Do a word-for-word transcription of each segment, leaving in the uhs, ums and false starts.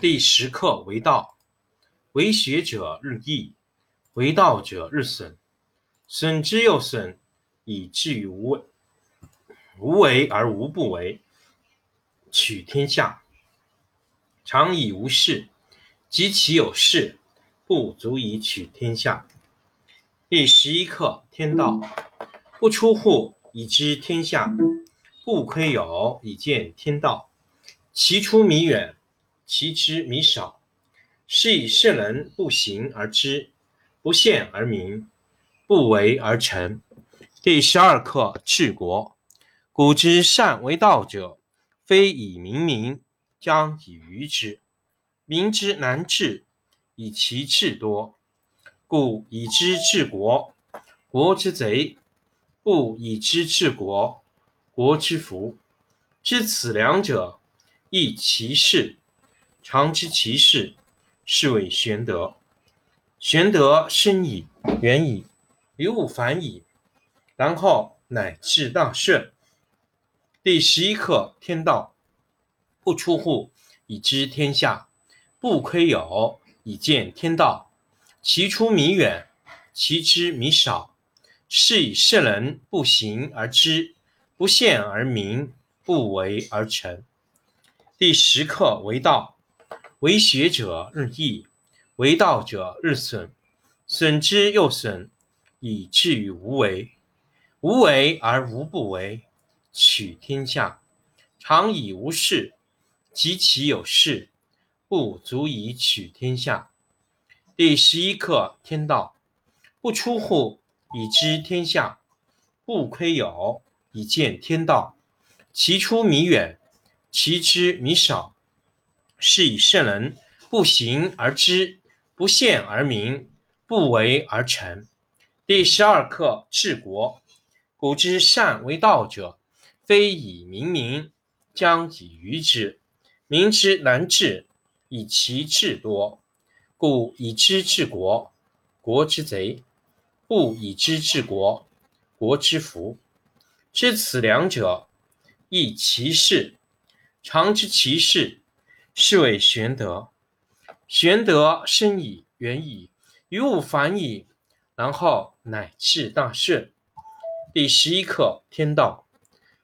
第十课为道，为学者日益，为道者日损，损之又损，以至于无为。无为而无不为，取天下常以无事，及其有事，不足以取天下。第十一课天道，不出户以知天下，不窥牖以见天道。其出弥远，其知弥少。是以圣人不行而知，不见而明，不为而成。第十二课治国，古之善为道者，非以明民，将以愚之。民之难治，以其智多。故以知治国，国之贼；不以知治国，国之福。知此两者，亦其事。常知其事，是谓玄德。玄德深矣，远矣，于物反矣，然后乃至大顺。第十一课天道，不出户以知天下，不窥牖以见天道。其出弥远，其知弥少。是以圣人不行而知，不见而明，不为而成。第十课为道，为学者日益，为道者日损，损之又损，以至于无为。无为而无不为，取天下常以无事，及其有事，不足以取天下。第十一课天道，不出户以知天下，不窥牖以见天道。其出弥远，其知弥少。是以圣人不行而知，不见而明，不为而成。第十二课治国，古之善为道者，非以明民，将以愚之。民之难治，以其智多。故以知治国，国之贼；不以知治国，国之福。知此两者，亦其事。常知其事，是谓玄德。玄德深矣，远矣，于物反矣，然后乃至大顺。第十一课天道，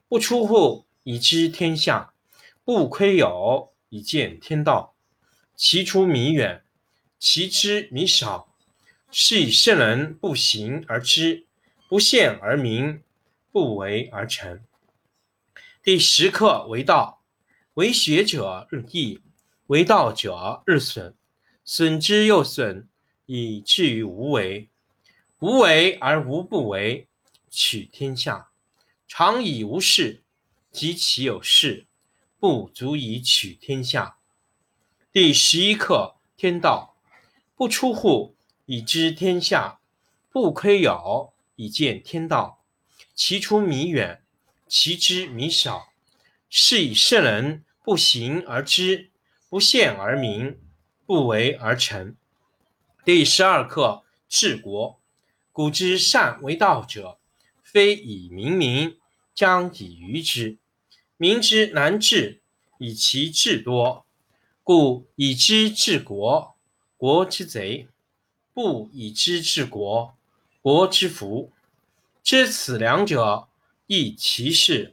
不出户以知天下，不窥牖以见天道。其出弥远，其知弥少。是以圣人不行而知，不见而明，不为而成。第十课为道，为学者日益，为道者日损，损之又损，以至于无为。无为而无不为，取天下常以无事，及其有事，不足以取天下。第十一课天道，不出户以知天下，不窥牖以见天道。其出弥远，其知弥少。是以圣人不行而知，不见而明，不为而成。第十二课治国，古之善为道者，非以明民，将以愚之。民之难治，以其智多。故以知治国，国之贼；不以知治国，国之福。知此两者，亦其事。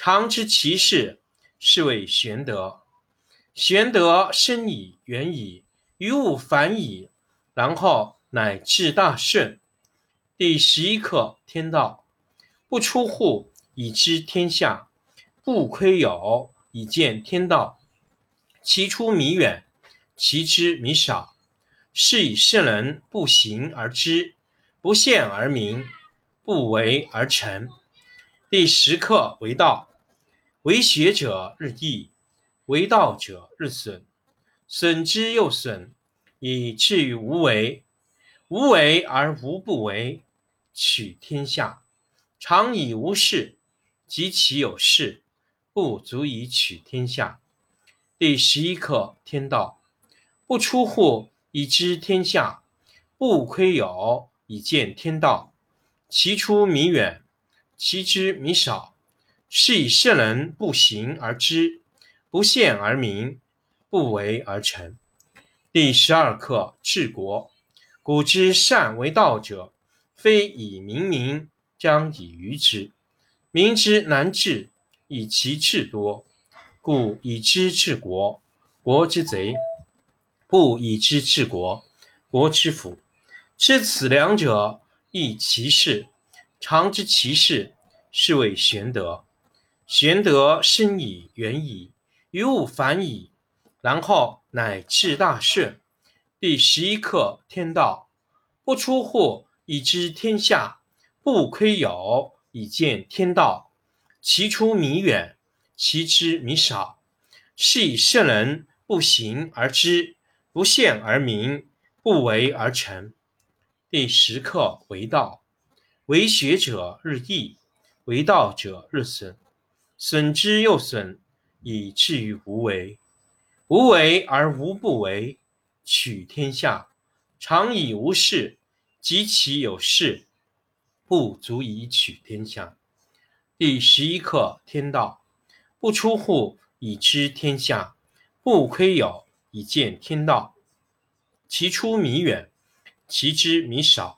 常知其事，是谓玄德。玄德深矣，远矣，于物反矣，然后乃至大顺。第十一课天道，不出户以知天下，不窥牖以见天道。其出弥远，其知弥少。是以圣人不行而知，不见而明，不为而成。第十课为道，为学者日益，为道者日损，损之又损，以至于无为。无为而无不为，取天下常以无事，及其有事，不足以取天下。第十一课天道，不出户以知天下，不窥牖以见天道。其出弥远，其知弥少。是以圣人不行而知，不见而明，不为而成。第十二课，治国。古之善为道者，非以明民，将以愚之。民之难治，以其智多，故以知治国。国之贼，不以知治国。国之福，知此两者，亦其事。常知其事，是谓玄德。玄德深矣，远矣，于物反矣，然后乃至大顺。第十一课，天道。不出户，以知天下；不窥牖，以见天道。其出弥远，其知弥少。是以圣人不行而知，不见而明，不为而成。第十课，为道。为学者日益，为道者日损，损之又损，以至于无为。无为而无不为，取天下常以无事，及其有事，不足以取天下。第十一课，天道。不出户，以知天下；不窥牖，以见天道。其出弥远，其知弥少。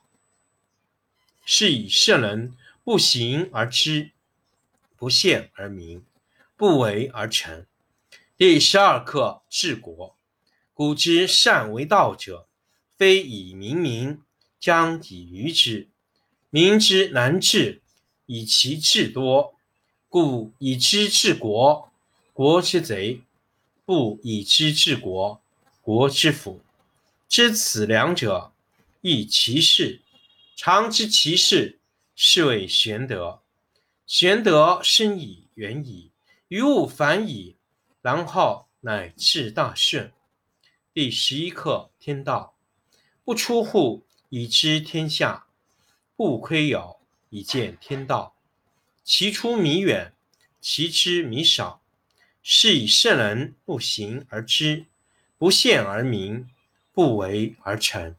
是以圣人不行而知，不见而明，不为而成。第十二课，治国。古之善为道者，非以明民，将以愚之。民之难治，以其智多，故以知治国。国之贼，不以知治国。国之福，知此两者，亦其事。常知其事，是谓玄德。玄德深矣，远矣，于物反矣，然后乃至大顺。第十一课，天道。不出户，以知天下；不窥牖，以见天道。其出弥远，其知弥少。是以圣人不行而知，不见而明，不为而成。